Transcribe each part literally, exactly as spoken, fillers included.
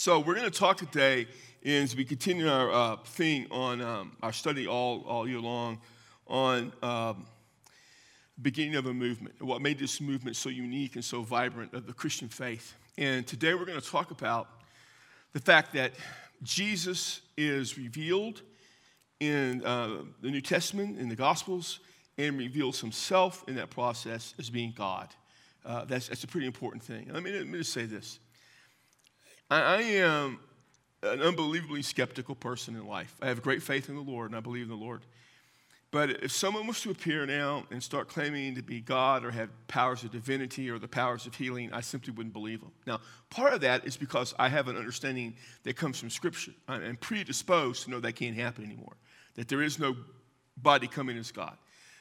So we're going to talk today as we continue our uh, thing on um, our study all, all year long on um, beginning of a movement, what made this movement so unique and so vibrant of the Christian faith. And today we're going to talk about the fact that Jesus is revealed in uh, the New Testament, in the Gospels, and reveals himself in that process as being God. Uh, that's, that's a pretty important thing. Let me, let me just say this. I, I am an unbelievably skeptical person in life. I have great faith in the Lord, and I believe in the Lord. But if someone was to appear now and start claiming to be God or have powers of divinity or the powers of healing, I simply wouldn't believe them. Now, part of that is because I have an understanding that comes from Scripture. I'm predisposed to know that can't happen anymore, that there is no body coming as God.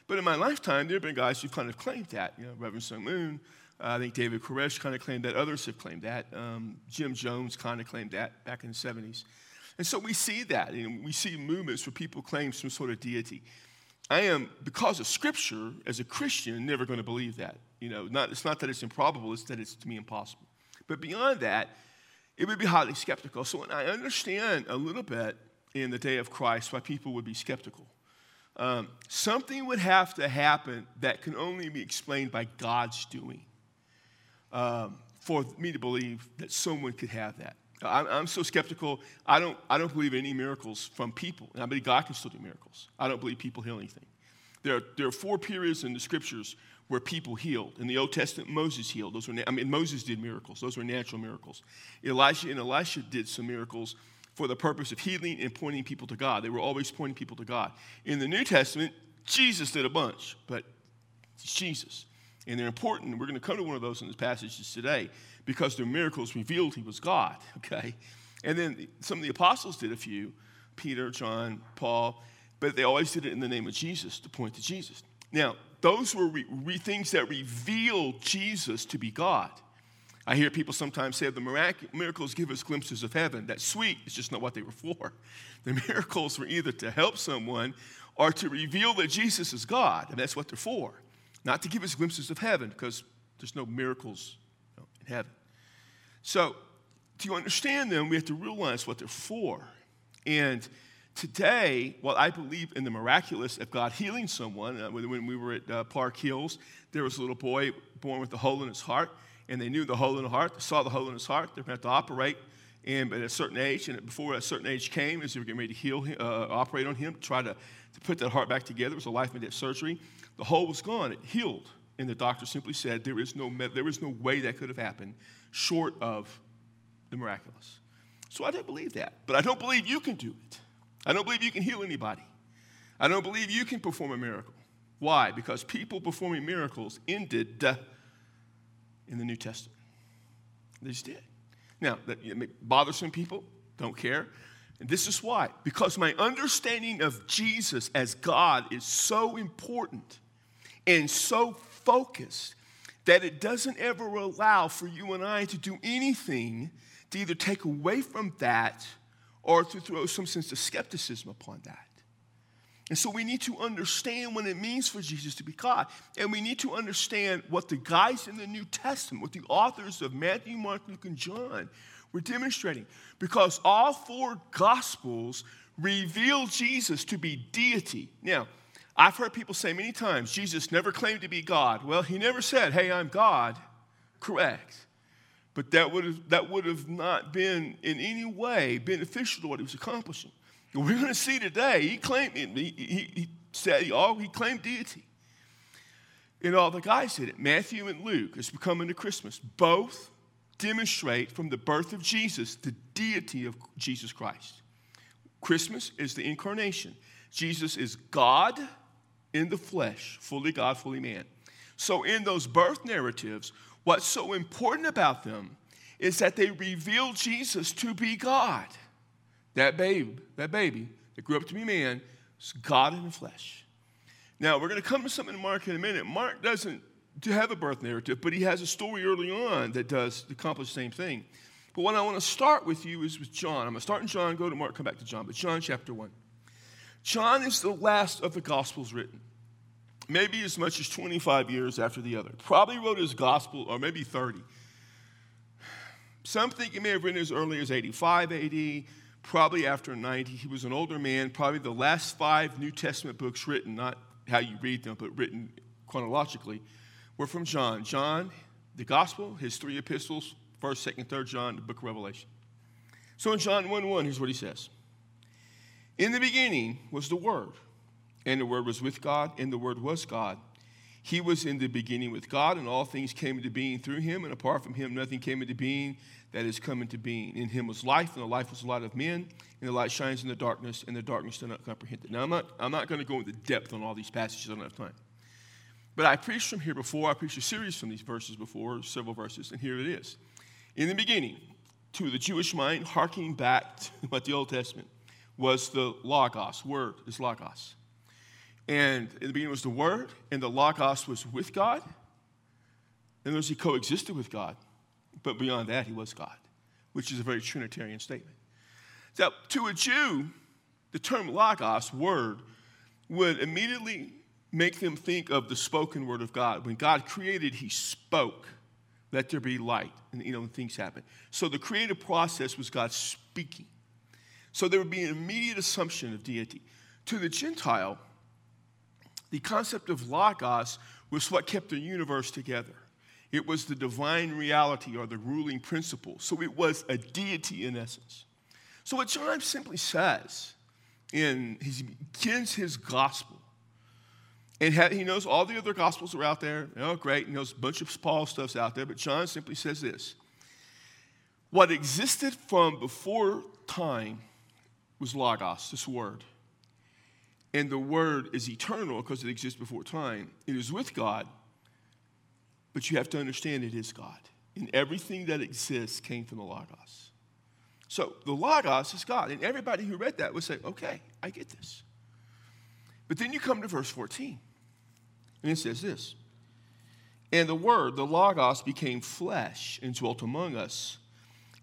But in my lifetime, there have been guys who kind of claimed that. You know, Reverend Sun Moon, uh, I think David Koresh kind of claimed that. Others have claimed that. Um, Jim Jones kind of claimed that back in the seventies. And so we see that. You know, we see movements where people claim some sort of deity. I am, because of Scripture, as a Christian, never going to believe that. You know, not, it's not that it's improbable, it's that it's, to me, impossible. But beyond that, it would be highly skeptical. So I understand a little bit in the day of Christ why people would be skeptical. Um, something would have to happen that can only be explained by God's doing um, for me to believe that someone could have that. I'm, I'm so skeptical. I don't. I don't believe in any miracles from people, and I believe God can still do miracles. I don't believe people heal anything. There are, there are four periods in the Scriptures where people healed. In the Old Testament, Moses healed. Those were. I mean, Moses did miracles. Those were natural miracles. Elijah and Elisha did some miracles for the purpose of healing and pointing people to God. They were always pointing people to God. In the New Testament, Jesus did a bunch, but it's Jesus. And they're important. We're going to come to one of those in the passages today because their miracles revealed he was God, okay? And then some of the apostles did a few, Peter, John, Paul, but they always did it in the name of Jesus to point to Jesus. Now, those were re- re- things that revealed Jesus to be God. I hear people sometimes say the mirac- miracles give us glimpses of heaven. That's sweet. It's just not what they were for. The miracles were either to help someone or to reveal that Jesus is God, and that's what they're for. Not to give us glimpses of heaven, because there's no miracles you know, in heaven. So to understand them, we have to realize what they're for. And today, while I believe in the miraculous of God healing someone, uh, when we were at uh, Park Hills, there was a little boy born with a hole in his heart, and they knew the hole in the heart. They saw the hole in his heart. They're going to have to operate and at a certain age, and before a certain age came, as they were getting ready to heal him, uh, operate on him, try to, to put that heart back together. It was a life and death surgery. The hole was gone. It healed. And the doctor simply said, there is no med- there is no way that could have happened short of the miraculous. So I didn't believe that. But I don't believe you can do it. I don't believe you can heal anybody. I don't believe you can perform a miracle. Why? Because people performing miracles ended in the New Testament. They just did. Now, that bothers some people, don't care. And this is why. Because my understanding of Jesus as God is so important and so focused that it doesn't ever allow for you and I to do anything to either take away from that or to throw some sense of skepticism upon that. And so we need to understand what it means for Jesus to be God. And we need to understand what the guys in the New Testament, what the authors of Matthew, Mark, Luke, and John were demonstrating. Because all four Gospels reveal Jesus to be deity. Now, I've heard people say many times, Jesus never claimed to be God. Well, he never said, hey, I'm God. Correct. But that would have, that would have not been in any way beneficial to what he was accomplishing. We're going to see today, he claimed, he, he, he said, he, all, he claimed deity. And all the guys did it. Matthew and Luke, as we come into Christmas, both demonstrate from the birth of Jesus the deity of Jesus Christ. Christmas is the incarnation. Jesus is God in the flesh, fully God, fully man. So in those birth narratives, what's so important about them is that they reveal Jesus to be God. That babe, that baby that grew up to be man, is God in the flesh. Now, we're going to come to something in Mark in a minute. Mark doesn't have a birth narrative, but he has a story early on that does accomplish the same thing. But what I want to start with you is with John. I'm going to start in John, go to Mark, come back to John. But John chapter one. John is the last of the Gospels written, maybe as much as twenty-five years after the other. Probably wrote his Gospel, or maybe thirty. Some think he may have written as early as eighty-five A D, probably after ninety. He was an older man, probably the last five New Testament books written, not how you read them, but written chronologically, were from John. John, the gospel, his three epistles, first, second, third John, the book of Revelation. So in John one one, here's what he says. In the beginning was the Word, and the Word was with God, and the Word was God. He was in the beginning with God, and all things came into being through him, and apart from him nothing came into being that has come into being. In him was life, and the life was the light of men, and the light shines in the darkness, and the darkness did not comprehend it. Now, I'm not, I'm not going to go into depth on all these passages. I don't have time. But I preached from here before. I preached a series from these verses before, several verses, and here it is. In the beginning, to the Jewish mind, harking back to what the Old Testament was the Logos. Word is Logos. And in the beginning was the Word, and the Logos was with God. In other words, he coexisted with God. But beyond that, he was God, which is a very Trinitarian statement. So to a Jew, the term Logos, word, would immediately make them think of the spoken word of God. When God created, he spoke, let there be light, and you know, things happened. So the creative process was God speaking. So there would be an immediate assumption of deity. To the Gentile, the concept of Logos was what kept the universe together. It was the divine reality or the ruling principle. So it was a deity in essence. So what John simply says, in he begins his gospel. And he knows all the other gospels are out there. Oh, great. He knows a bunch of Paul stuff's out there. But John simply says this. What existed from before time was Logos, this word. And the word is eternal because it exists before time. It is with God. But you have to understand it is God. And everything that exists came from the Logos. So the Logos is God. And everybody who read that would say, okay, I get this. But then you come to verse fourteen. And it says this. And the Word, the Logos, became flesh and dwelt among us.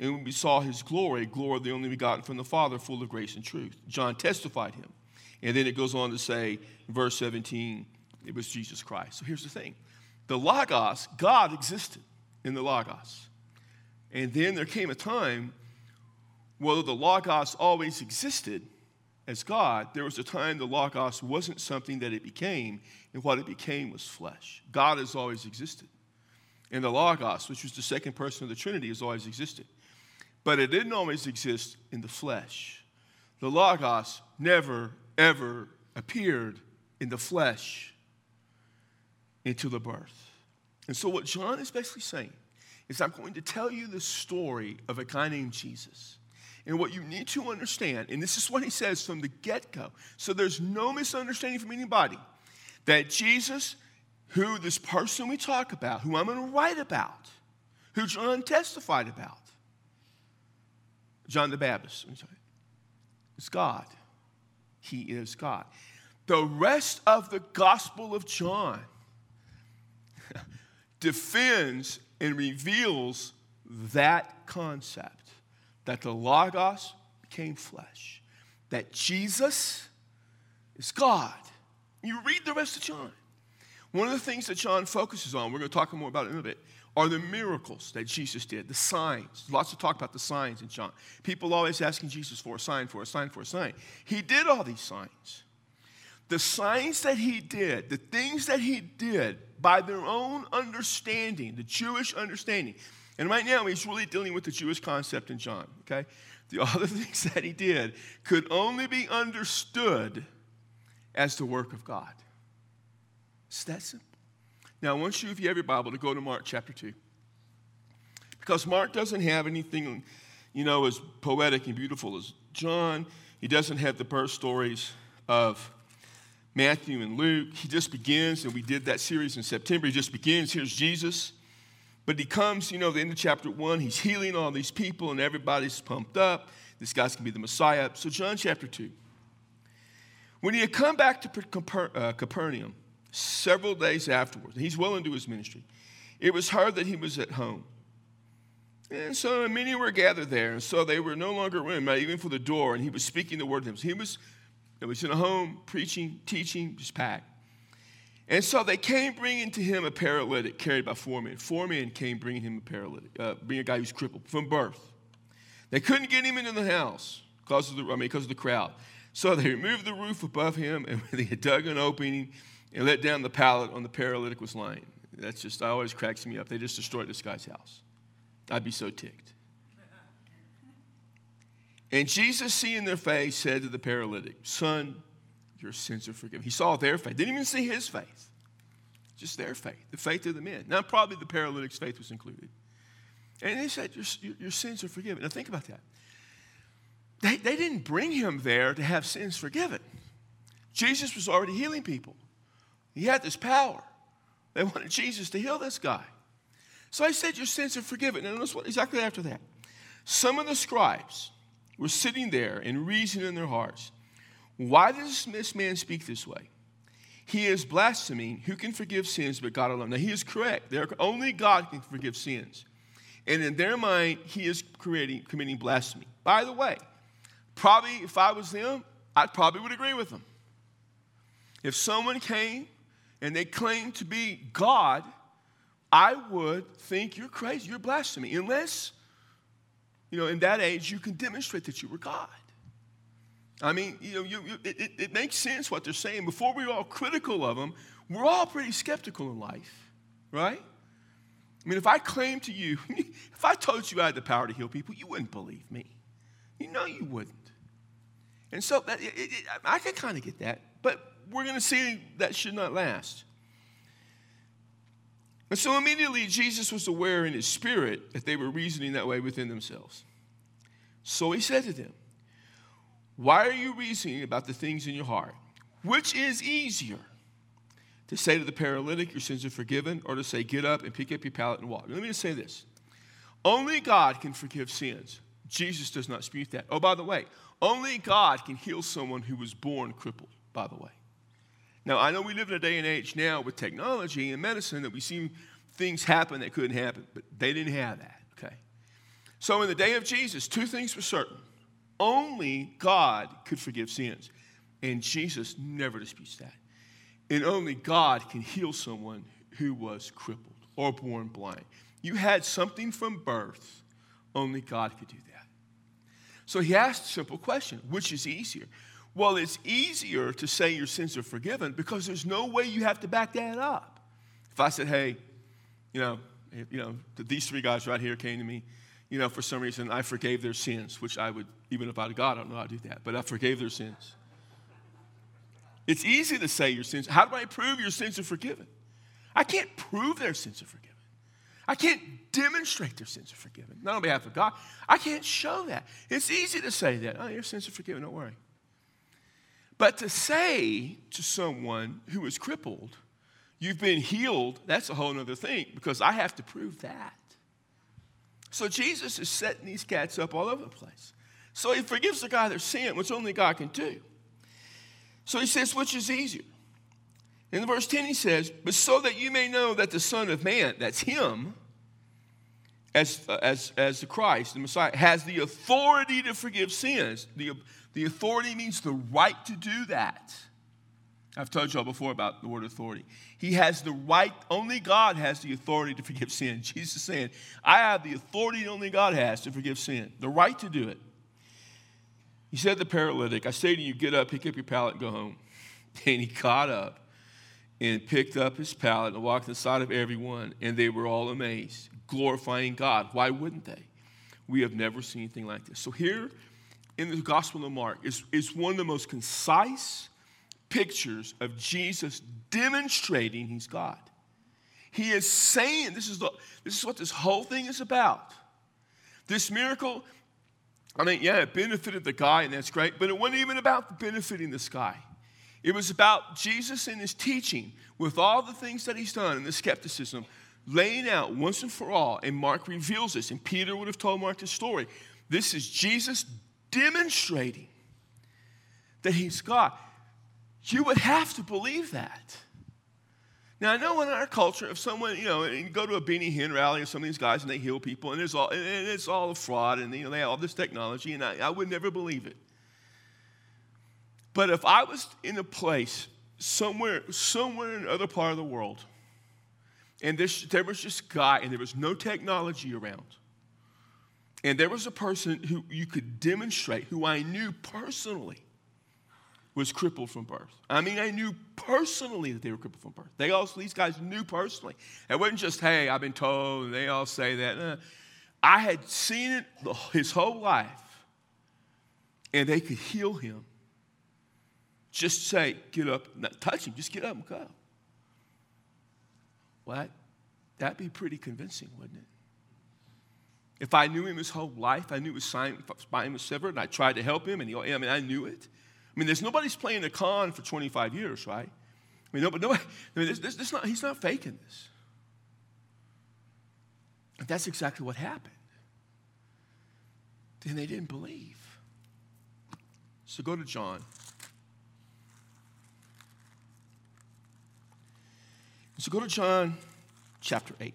And we saw his glory, glory of the only begotten from the Father, full of grace and truth. John testified him. And then it goes on to say, verse seventeen, it was Jesus Christ. So here's the thing. The Logos, God existed in the Logos. And then there came a time, whether the Logos always existed as God, there was a time the Logos wasn't something that it became, and what it became was flesh. God has always existed. And the Logos, which was the second person of the Trinity, has always existed. But it didn't always exist in the flesh. The Logos never, ever appeared in the flesh into the birth. And so what John is basically saying is I'm going to tell you the story of a guy named Jesus. And what you need to understand, and this is what he says from the get-go, so there's no misunderstanding from anybody, that Jesus, who this person we talk about, who I'm going to write about, who John testified about, John the Baptist, I'm sorry, is God. He is God. The rest of the Gospel of John defends and reveals that concept, that the Logos became flesh, that Jesus is God. You read the rest of John. One of the things that John focuses on, we're going to talk more about it in a bit, are the miracles that Jesus did, the signs. Lots of talk about the signs in John. People always asking Jesus for a sign, for a sign, for a sign. He did all these signs. The signs that he did, the things that he did by their own understanding, the Jewish understanding. And right now he's really dealing with the Jewish concept in John, okay? The other things that he did could only be understood as the work of God. It's that simple. Now I want you, if you have your Bible, to go to Mark chapter two. Because Mark doesn't have anything, you know, as poetic and beautiful as John. He doesn't have the birth stories of Matthew and Luke. He just begins, and we did that series in September. He just begins, here's Jesus. But he comes, you know, the end of chapter one, he's healing all these people, and everybody's pumped up. This guy's going to be the Messiah. So John chapter two. When he had come back to Caper- uh, Capernaum several days afterwards, and he's well into his ministry, it was heard that he was at home. And so many were gathered there, and so they were no longer room, not even for the door, and he was speaking the word to them. So he was... It was in a home, preaching, teaching, just packed. And so they came bringing to him a paralytic carried by four men. Four men came bringing him a paralytic, uh, bringing a guy who's crippled from birth. They couldn't get him into the house because of the, I mean, because of the crowd. So they removed the roof above him, and they had dug an opening and let down the pallet on the paralytic was lying. That's just, that always cracks me up. They just destroyed this guy's house. I'd be so ticked. And Jesus, seeing their faith, said to the paralytic, "Son, your sins are forgiven." He saw their faith. Didn't even see his faith. Just their faith, the faith of the men. Now, probably the paralytic's faith was included. And he said, your, your sins are forgiven. Now, think about that. They, they didn't bring him there to have sins forgiven. Jesus was already healing people. He had this power. They wanted Jesus to heal this guy. So he said, your sins are forgiven. And notice what exactly after that. Some of the scribes were sitting there and reasoning in their hearts, "Why does this man speak this way? He is blaspheming. Who can forgive sins but God alone?" Now, he is correct. There, only God can forgive sins. And in their mind, he is creating, committing blasphemy. By the way, probably if I was them, I probably would agree with them. If someone came and they claimed to be God, I would think you're crazy, you're blaspheming, unless, you know, in that age, you can demonstrate that you were God. I mean, you know, you, you, it, it makes sense what they're saying. Before we were all critical of them, we're all pretty skeptical in life, right? I mean, if I claimed to you, if I told you I had the power to heal people, you wouldn't believe me. You know you wouldn't. And so that, it, it, I can kind of get that, but we're going to see that should not last. And so immediately Jesus was aware in his spirit that they were reasoning that way within themselves. So he said to them, "Why are you reasoning about the things in your heart? Which is easier, to say to the paralytic, 'Your sins are forgiven,' or to say, 'Get up and pick up your pallet and walk'?" Let me just say this. Only God can forgive sins. Jesus does not dispute that. Oh, by the way, only God can heal someone who was born crippled, by the way. Now, I know we live in a day and age now with technology and medicine that we see things happen that couldn't happen, but they didn't have that, okay? So in the day of Jesus, two things were certain. Only God could forgive sins, and Jesus never disputes that. And only God can heal someone who was crippled or born blind. You had something from birth. Only God could do that. So he asked a simple question, which is easier? Well, it's easier to say your sins are forgiven because there's no way you have to back that up. If I said, hey, you know, you know, these three guys right here came to me, you know, for some reason I forgave their sins, which I would, even if I had God, I don't know how to do that, but I forgave their sins. It's easy to say your sins. How do I prove your sins are forgiven? I can't prove their sins are forgiven. I can't demonstrate their sins are forgiven, not on behalf of God. I can't show that. It's easy to say that. Oh, your sins are forgiven, don't worry. But to say to someone who is crippled, you've been healed, that's a whole other thing because I have to prove that. So Jesus is setting these cats up all over the place. So he forgives the guy their sin, which only God can do. So he says, which is easier? In verse ten, he says, but so that you may know that the Son of Man, that's him, as, as, as the Christ, the Messiah, has the authority to forgive sins. The, the authority means the right to do that. I've told you all before about the word authority. He has the right, only God has the authority to forgive sin. Jesus is saying, I have the authority only God has to forgive sin, the right to do it. He said to the paralytic, I say to you, get up, pick up your pallet, and go home. And he got up and picked up his pallet and walked inside of everyone, and they were all amazed, glorifying God. Why wouldn't they? We have never seen anything like this. So here in the Gospel of Mark is, is one of the most concise pictures of Jesus demonstrating he's God. He is saying, this is, the, this is what this whole thing is about. This miracle, I mean, yeah, it benefited the guy, and that's great, but it wasn't even about benefiting this guy. It was about Jesus and his teaching with all the things that he's done and the skepticism, laying out once and for all, and Mark reveals this, and Peter would have told Mark this story. This is Jesus demonstrating that he's God. You would have to believe that. Now, I know in our culture, if someone, you know, and you go to a Benny Hinn rally or some of these guys and they heal people, and it's all, and it's all a fraud, and you know, they have all this technology, and I, I would never believe it. But if I was in a place somewhere, somewhere in another part of the world, and this, there was this guy, and there was no technology around. And there was a person who you could demonstrate, who I knew personally was crippled from birth. I mean, I knew personally that they were crippled from birth. They also, these guys knew personally. It wasn't just, hey, I've been told, and they all say that. Nah. I had seen it his whole life, and they could heal him. Just say, get up, not touch him, just get up and go. Well, that, that'd be pretty convincing, wouldn't it? If I knew him his whole life, I knew his spine was severed, and I tried to help him, and he, I mean, I knew it. I mean, there's nobody's playing the con for twenty-five years, right? I mean, no, but nobody, I mean, this, this, this not, he's not faking this. And that's exactly what happened. And they didn't believe. So go to John. So go to John chapter eight.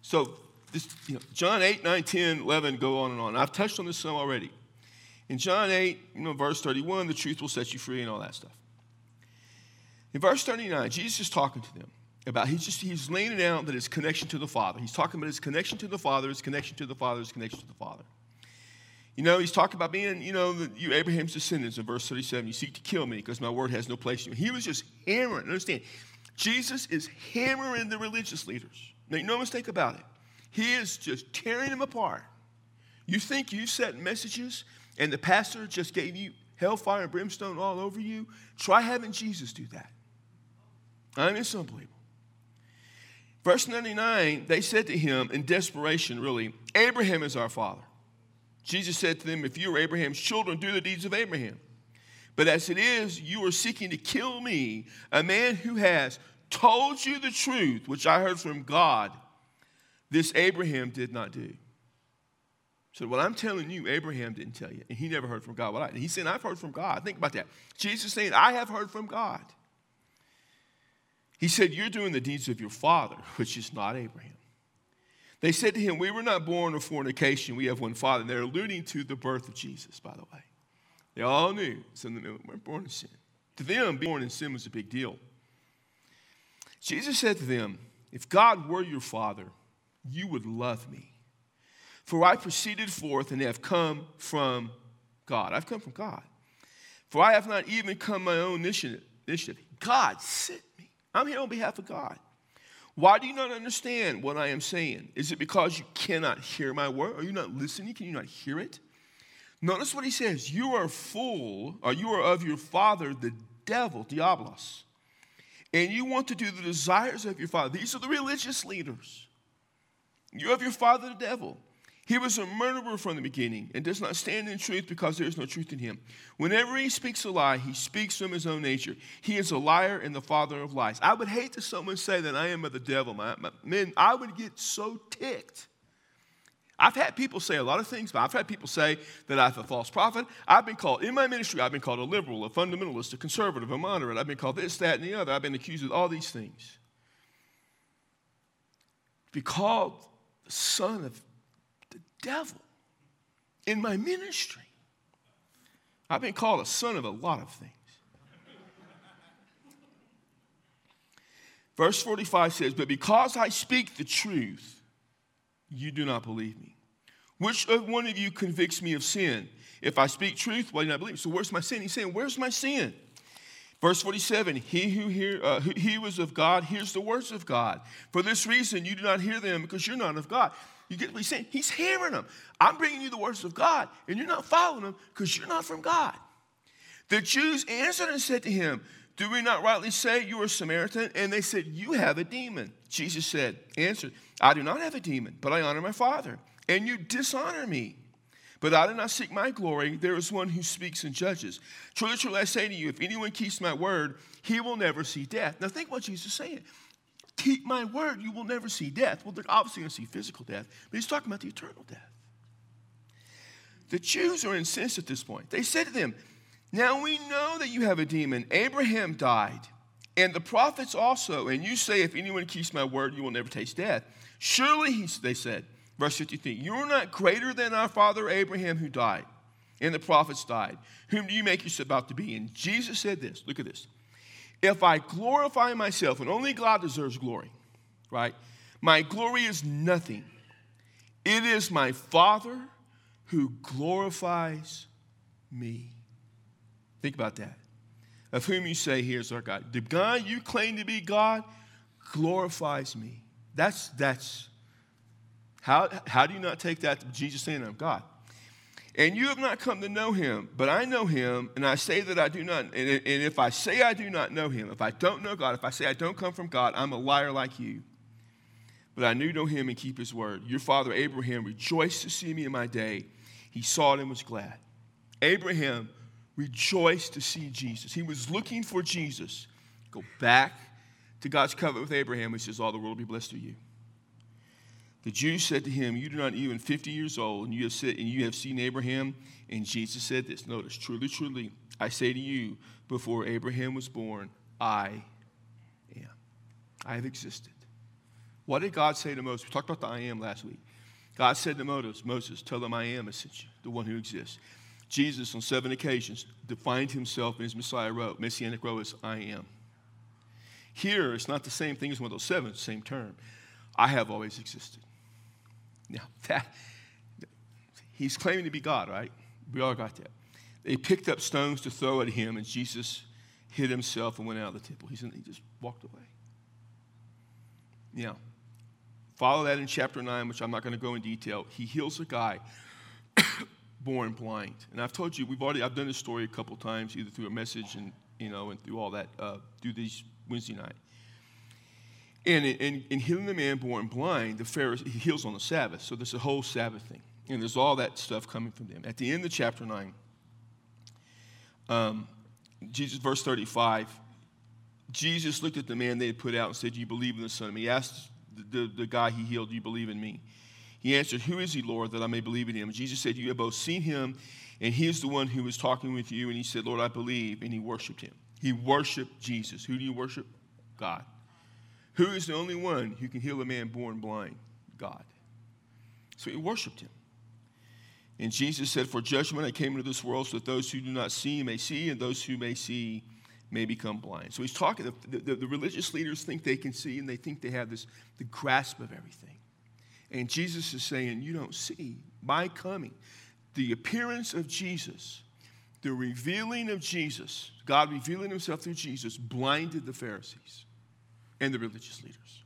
So this, you know, John eight, nine, ten, eleven, go on and on. I've touched on this some already. In John eight, you know, verse thirty-one, the truth will set you free and all that stuff. In verse thirty-nine, Jesus is talking to them about, he's just, he's laying it out that his connection to the Father. He's talking about his connection to the Father, his connection to the Father, his connection to the Father. You know, he's talking about being, you know, the, you Abraham's descendants. In verse thirty-seven, you seek to kill me because my word has no place in you. He was just hammering. Understand, Jesus is hammering the religious leaders. Make no mistake about it. He is just tearing them apart. You think you sent messages and the pastor just gave you hellfire and brimstone all over you? Try having Jesus do that. I mean, it's unbelievable. Verse ninety-nine, they said to him in desperation, really, Abraham is our father. Jesus said to them, if you are Abraham's children, do the deeds of Abraham. But as it is, you are seeking to kill me, a man who has told you the truth, which I heard from God. This Abraham did not do. So what I'm telling you, Abraham didn't tell you. And he never heard from God. What I, he's saying, I've heard from God. Think about that. Jesus saying, I have heard from God. He said, you're doing the deeds of your father, which is not Abraham. They said to him, we were not born of fornication. We have one father. And they're alluding to the birth of Jesus, by the way. They all knew. Some of them were born in sin. To them, being born in sin was a big deal. Jesus said to them, if God were your father, you would love me. For I proceeded forth and have come from God. I've come from God. For I have not even come my own initiative. God sent me. I'm here on behalf of God. Why do you not understand what I am saying? Is it because you cannot hear my word? Are you not listening? Can you not hear it? Notice what he says. You are full, or you are of your father, the devil, Diabolos. And you want to do the desires of your father. These are the religious leaders. You of your father, the devil. He was a murderer from the beginning and does not stand in truth because there is no truth in him. Whenever he speaks a lie, he speaks from his own nature. He is a liar and the father of lies. I would hate that someone say that I am of the devil. My, my, man, I would get so ticked. I've had people say a lot of things, but I've had people say that I'm a false prophet. I've been called, in my ministry, I've been called a liberal, a fundamentalist, a conservative, a moderate. I've been called this, that, and the other. I've been accused of all these things. To be called the son of the devil in my ministry. I've been called a son of a lot of things. Verse forty-five says, but because I speak the truth, you do not believe me. Which of one of you convicts me of sin? If I speak truth, why do you not believe me? So where's my sin? He's saying, where's my sin? Verse forty-seven, he who hear, uh, he was of God hears the words of God. For this reason, you do not hear them because you're not of God. You get what he's saying? He's hearing them. I'm bringing you the words of God, and you're not following them because you're not from God. The Jews answered and said to him, do we not rightly say you are a Samaritan? And they said, you have a demon. Jesus said, answered, I do not have a demon, but I honor my Father, and you dishonor me. But I do not seek my glory. There is one who speaks and judges. Truly, truly, I say to you, if anyone keeps my word, he will never see death. Now, think what Jesus is saying. Keep my word, you will never see death. Well, they're obviously going to see physical death, but he's talking about the eternal death. The Jews are incensed at this point. They said to them, now we know that you have a demon. Abraham died, and the prophets also. And you say, if anyone keeps my word, you will never taste death. Surely, he, they said, verse fifty-three, you are not greater than our father Abraham who died, and the prophets died. Whom do you make yourself out to be? And Jesus said this, look at this. If I glorify myself, and only God deserves glory, right? My glory is nothing. It is my Father who glorifies me. Think about that. Of whom you say, here's our God. The God you claim to be God glorifies me. That's, that's, how, how do you not take that to Jesus saying, I'm God? And you have not come to know him, but I know him, and I say that I do not. And, and if I say I do not know him, if I don't know God, if I say I don't come from God, I'm a liar like you. But I knew no him and keep his word. Your father Abraham rejoiced to see me in my day. He saw it and was glad. Abraham rejoiced to see Jesus. He was looking for Jesus. Go back to God's covenant with Abraham. He says, all the world will be blessed through you. The Jews said to him, you are not even fifty years old, and you have sit, and you have seen Abraham. And Jesus said this. Notice, truly, truly, I say to you, before Abraham was born, I am. I have existed. What did God say to Moses? We talked about the I am last week. God said to Moses, Moses, tell them I am, essentially, the one who exists. Jesus, on seven occasions, defined himself in his Messiah robe, Messianic robe, as I am. Here, it's not the same thing as one of those seven, same term. I have always existed. Now, that, he's claiming to be God, right? We all got that. They picked up stones to throw at him, and Jesus hid himself and went out of the temple. He's in, he just walked away. Now, follow that in chapter nine, which I'm not going to go in detail. He heals a guy born blind. And I've told you, we've already, I've done this story a couple times, either through a message and, you know, and through all that, uh, through these Wednesday night. And in, in healing the man born blind, the Pharisee, he heals on the Sabbath. So there's a whole Sabbath thing. And there's all that stuff coming from them. At the end of chapter nine, um, Jesus, verse thirty-five, Jesus looked at the man they had put out and said, do you believe in the Son of Man? He asked the, the, the guy he healed, do you believe in me? He answered, who is he, Lord, that I may believe in him? And Jesus said, you have both seen him, and he is the one who is talking with you. And he said, Lord, I believe. And he worshiped him. He worshiped Jesus. Who do you worship? God. Who is the only one who can heal a man born blind? God. So he worshiped him. And Jesus said, for judgment I came into this world so that those who do not see may see, and those who may see may become blind. So he's talking, the, the, the religious leaders think they can see, and they think they have this, the grasp of everything. And Jesus is saying, you don't see my coming. The appearance of Jesus, the revealing of Jesus, God revealing himself through Jesus, blinded the Pharisees and the religious leaders.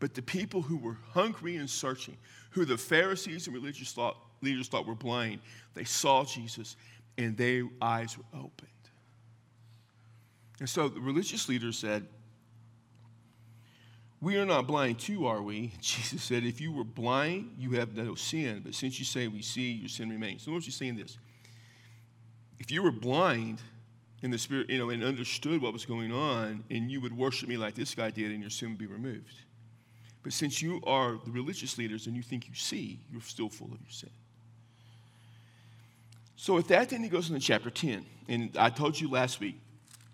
But the people who were hungry and searching, who the Pharisees and religious thought, leaders thought were blind, they saw Jesus and their eyes were opened. And so the religious leaders said, we are not blind too, are we? Jesus said, if you were blind, you have no sin. But since you say we see, your sin remains. So what you're saying this. If you were blind in the spirit, you know, and understood what was going on, and you would worship me like this guy did, and your sin would be removed. But since you are the religious leaders and you think you see, you're still full of your sin. So at that, then he goes into chapter ten. And I told you last week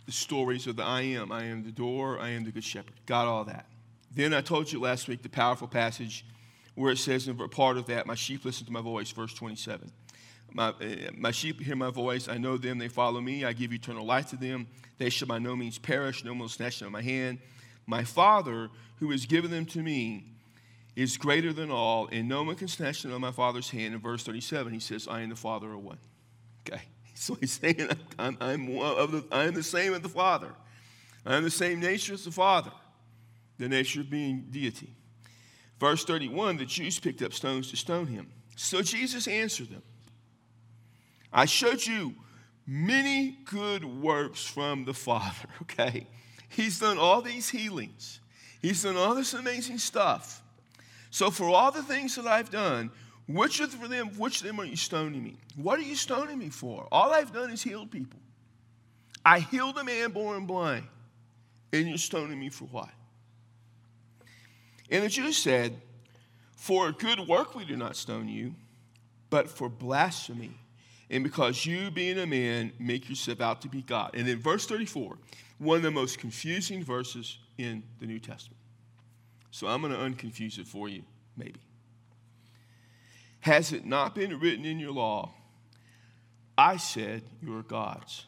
the stories of the I am. I am the door. I am the good shepherd. Got all that. Then I told you last week the powerful passage where it says in part of that, my sheep listen to my voice, verse twenty-seven. My, my sheep hear my voice. I know them. They follow me. I give eternal life to them. They shall by no means perish. No one will snatch them out of my hand. My Father, who has given them to me, is greater than all, and no one can snatch them out of my Father's hand. In verse thirty-seven, he says, I and the Father are one. Okay. So he's saying, I'm, I'm, one of the, I'm the same as the Father. I'm the same nature as the Father, the nature of being deity. Verse thirty-one, the Jews picked up stones to stone him. So Jesus answered them, I showed you many good works from the Father, okay? He's done all these healings. He's done all this amazing stuff. So for all the things that I've done, which of them, which of them are you stoning me? What are you stoning me for? All I've done is healed people. I healed a man born blind, and you're stoning me for what? And the Jews said, for a good work we do not stone you, but for blasphemy. And because you, being a man, make yourself out to be God. And in verse thirty-four, one of the most confusing verses in the New Testament. So I'm going to unconfuse it for you, maybe. Has it not been written in your law, I said you are gods?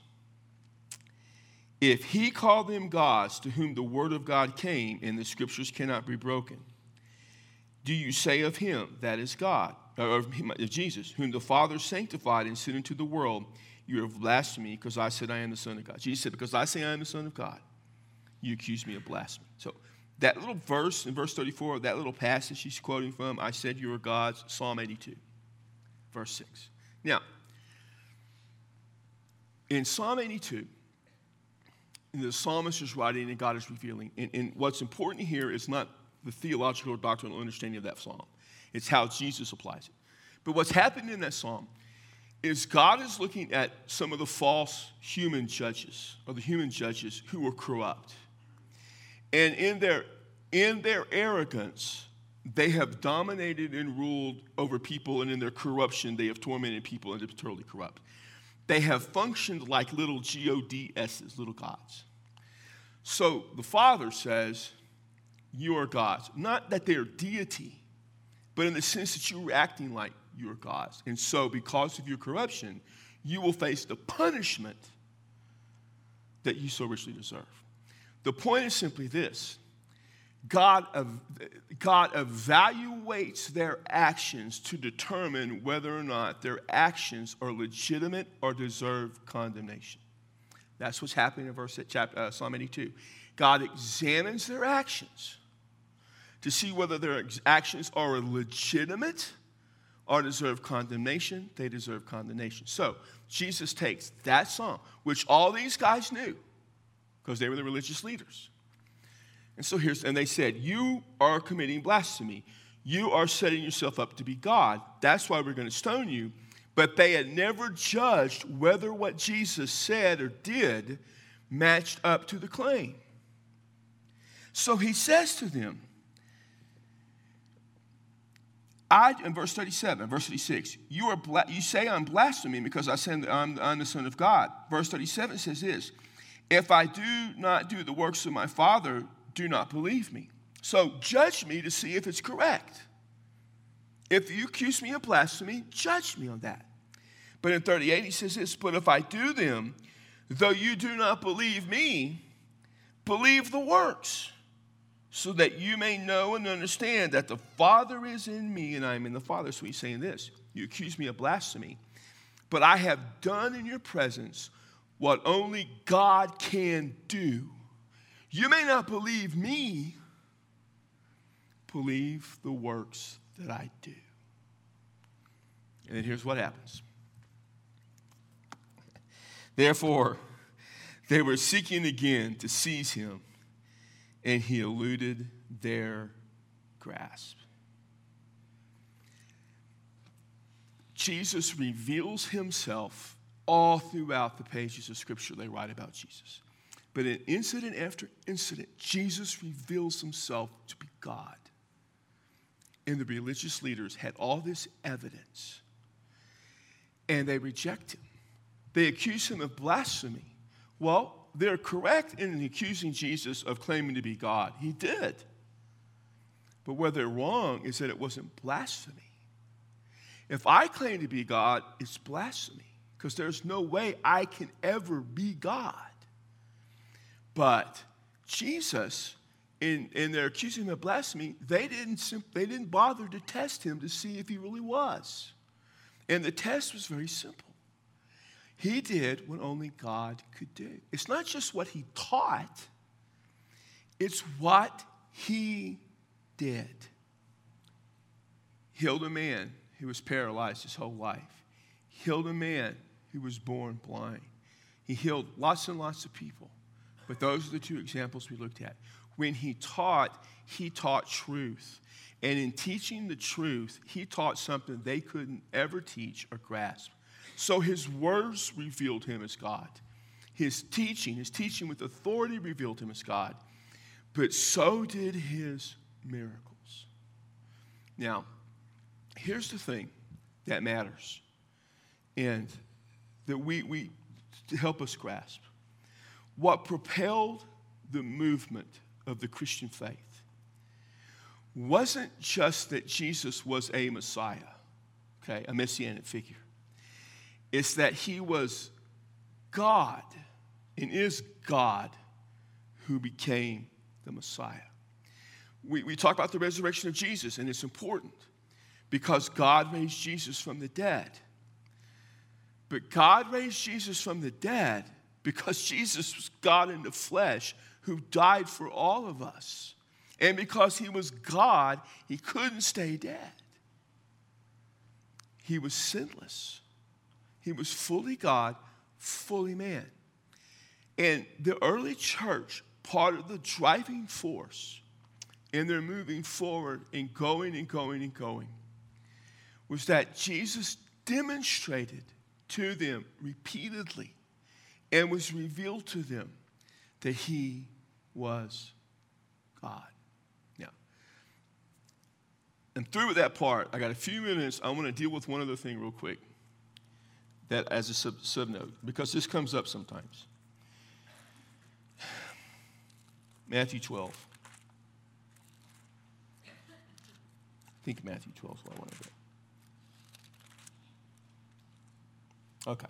If he called them gods to whom the word of God came and the scriptures cannot be broken, do you say of him, that is God, or of Jesus, whom the Father sanctified and sent into the world, you have blasphemed me because I said I am the Son of God. Jesus said, because I say I am the Son of God, you accuse me of blasphemy. So that little verse in verse thirty-four, that little passage she's quoting from, I said you are gods, Psalm eighty-two, verse six. Now, in Psalm eighty-two, the psalmist is writing and God is revealing. And, and what's important here is not the theological or doctrinal understanding of that psalm. It's how Jesus applies it. But what's happened in that psalm is God is looking at some of the false human judges, or the human judges who were corrupt. And in their, in their arrogance, they have dominated and ruled over people, and in their corruption, they have tormented people and they're totally corrupt. They have functioned like little G O D S's, little gods. So the Father says, you are gods. Not that they're deity, but in the sense that you're acting like you are gods. And so because of your corruption, you will face the punishment that you so richly deserve. The point is simply this. God, God evaluates their actions to determine whether or not their actions are legitimate or deserve condemnation. That's what's happening in verse chapter uh, Psalm eighty-two. God examines their actions to see whether their actions are legitimate or deserve condemnation. They deserve condemnation. So Jesus takes that psalm, which all these guys knew because they were the religious leaders. And so here's, and they said, you are committing blasphemy. You are setting yourself up to be God. That's why we're going to stone you. But they had never judged whether what Jesus said or did matched up to the claim. So he says to them, I, in verse thirty-seven, verse thirty-six, you are bla- you say I'm blaspheming because I said I'm, I'm the Son of God. Verse thirty-seven says this, if I do not do the works of my Father, do not believe me. So judge me to see if it's correct. If you accuse me of blasphemy, judge me on that. But in thirty-eight, he says this, but if I do them, though you do not believe me, believe the works, so that you may know and understand that the Father is in me and I am in the Father. So he's saying this, you accuse me of blasphemy, but I have done in your presence what only God can do. You may not believe me, believe the works that I do. And then here's what happens. Therefore, they were seeking again to seize him, and he eluded their grasp. Jesus reveals himself all throughout the pages of Scripture they write about Jesus. But in incident after incident, Jesus reveals himself to be God. And the religious leaders had all this evidence, and they reject him. They accuse him of blasphemy. Well, they're correct in accusing Jesus of claiming to be God. He did. But where they're wrong is that it wasn't blasphemy. If I claim to be God, it's blasphemy, because there's no way I can ever be God. But Jesus, in, in their accusing him of blasphemy, they didn't, they didn't bother to test him to see if he really was. And the test was very simple. He did what only God could do. It's not just what he taught, it's what he did. Healed a man who was paralyzed his whole life. Healed a man who was born blind. He healed lots and lots of people. But those are the two examples we looked at. When he taught, he taught truth. And in teaching the truth, he taught something they couldn't ever teach or grasp. So his words revealed him as God. His teaching, his teaching with authority revealed him as God. But so did his miracles. Now, here's the thing that matters and that we, we to help us grasp. What propelled the movement of the Christian faith wasn't just that Jesus was a Messiah, okay, a messianic figure. It's that he was God and is God who became the Messiah. We, we talk about the resurrection of Jesus, and it's important because God raised Jesus from the dead. But God raised Jesus from the dead because Jesus was God in the flesh who died for all of us. And because he was God, he couldn't stay dead. He was sinless. He was fully God, fully man. And the early church, part of the driving force in their moving forward and going and going and going, was that Jesus demonstrated to them repeatedly and was revealed to them that he was God. I'm through with that part. I got a few minutes. I want to deal with one other thing real quick, that as a sub subnote, because this comes up sometimes. Matthew twelve. I think Matthew twelve is what I want to do. Okay.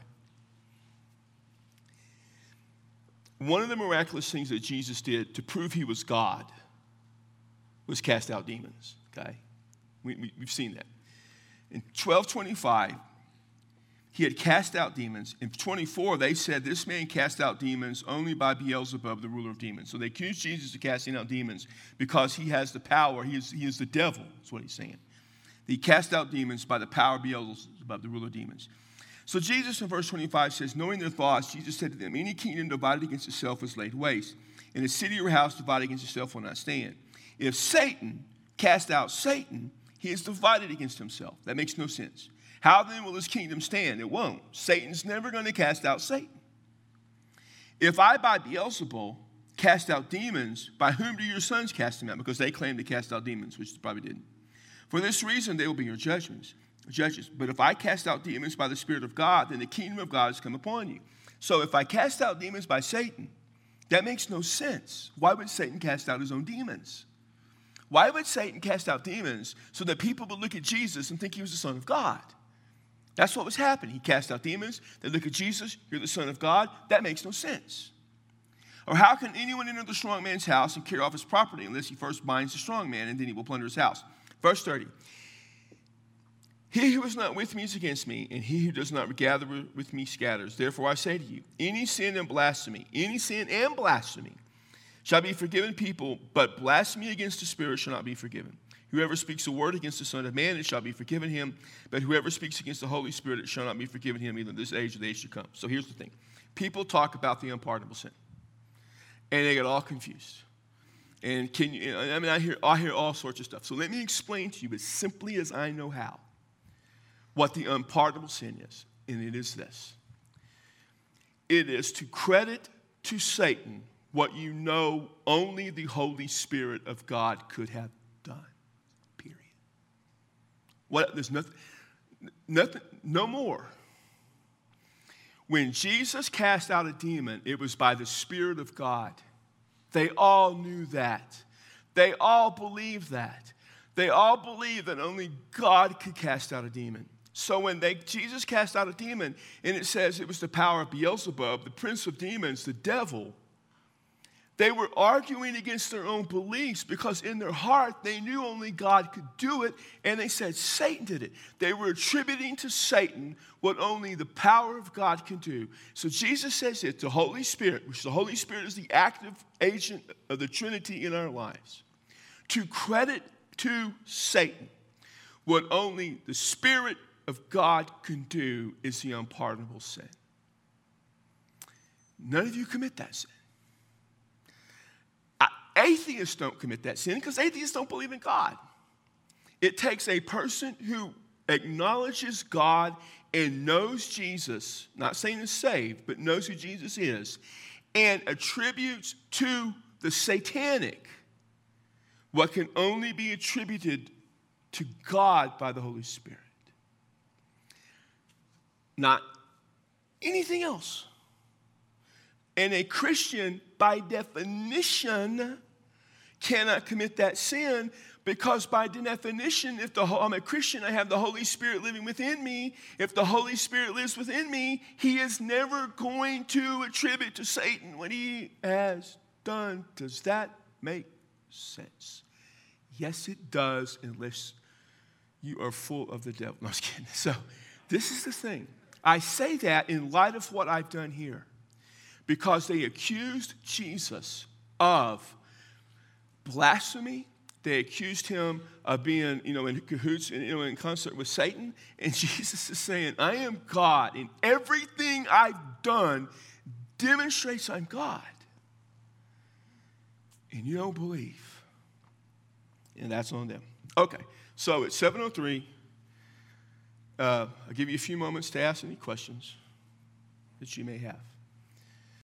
One of the miraculous things that Jesus did to prove he was God was cast out demons. Okay. We, we, we've seen that. In twelve twenty-five, he had cast out demons. In twenty-four, they said, this man cast out demons only by Beelzebub, the ruler of demons. So they accused Jesus of casting out demons because he has the power. He is, he is the devil, is what he's saying. He cast out demons by the power of Beelzebub, the ruler of demons. So Jesus in verse twenty-five says, knowing their thoughts, Jesus said to them, any kingdom divided against itself is laid waste, and a city or house divided against itself will not stand. If Satan cast out Satan, he is divided against himself. That makes no sense. How then will his kingdom stand? It won't. Satan's never going to cast out Satan. If I by Beelzebul cast out demons, by whom do your sons cast them out? Because they claim to cast out demons, which they probably didn't. For this reason, they will be your judgments, judges. But if I cast out demons by the Spirit of God, then the kingdom of God has come upon you. So if I cast out demons by Satan, that makes no sense. Why would Satan cast out his own demons? Why would Satan cast out demons so that people would look at Jesus and think he was the Son of God? That's what was happening. He cast out demons. They look at Jesus. You're the Son of God. That makes no sense. Or how can anyone enter the strong man's house and carry off his property unless he first binds the strong man, and then he will plunder his house? Verse thirty. He who is not with me is against me, and he who does not gather with me scatters. Therefore I say to you, any sin and blasphemy, any sin and blasphemy, shall be forgiven people, but blasphemy against the Spirit shall not be forgiven. Whoever speaks a word against the Son of Man, it shall be forgiven him, but whoever speaks against the Holy Spirit, it shall not be forgiven him, either in this age or the age to come. So here's the thing. People talk about the unpardonable sin, and they get all confused. And can you, I mean, I hear, I hear all sorts of stuff. So let me explain to you as simply as I know how what the unpardonable sin is, and it is this. It is to credit to Satan what you know only the Holy Spirit of God could have done, period. What, there's nothing, nothing, no more. When Jesus cast out a demon, it was by the Spirit of God. They all knew that. They all believed that. They all believed that only God could cast out a demon. So when they, Jesus cast out a demon, and it says it was the power of Beelzebub, the prince of demons, the devil, they were arguing against their own beliefs because in their heart they knew only God could do it, and they said Satan did it. They were attributing to Satan what only the power of God can do. So Jesus says it, the Holy Spirit, which the Holy Spirit is the active agent of the Trinity in our lives, to credit to Satan what only the Spirit of God can do is the unpardonable sin. None of you commit that sin. Atheists don't commit that sin because atheists don't believe in God. It takes a person who acknowledges God and knows Jesus, not saying is saved, but knows who Jesus is, and attributes to the satanic what can only be attributed to God by the Holy Spirit. Not anything else. And a Christian, by definition, cannot commit that sin Because by definition, if the, I'm a Christian, I have the Holy Spirit living within me. If the Holy Spirit lives within me, he is never going to attribute to Satan what he has done. Does that make sense? Yes, it does, unless you are full of the devil. No, I was kidding. So this is the thing. I say that in light of what I've done here, because they accused Jesus of blasphemy. They accused him of being, you know, in cahoots, you know, in concert with Satan. And Jesus is saying, I am God, and everything I've done demonstrates I'm God. And you don't believe. And that's on them. Okay, so it's seven oh three. Uh, I'll give you a few moments to ask any questions that you may have.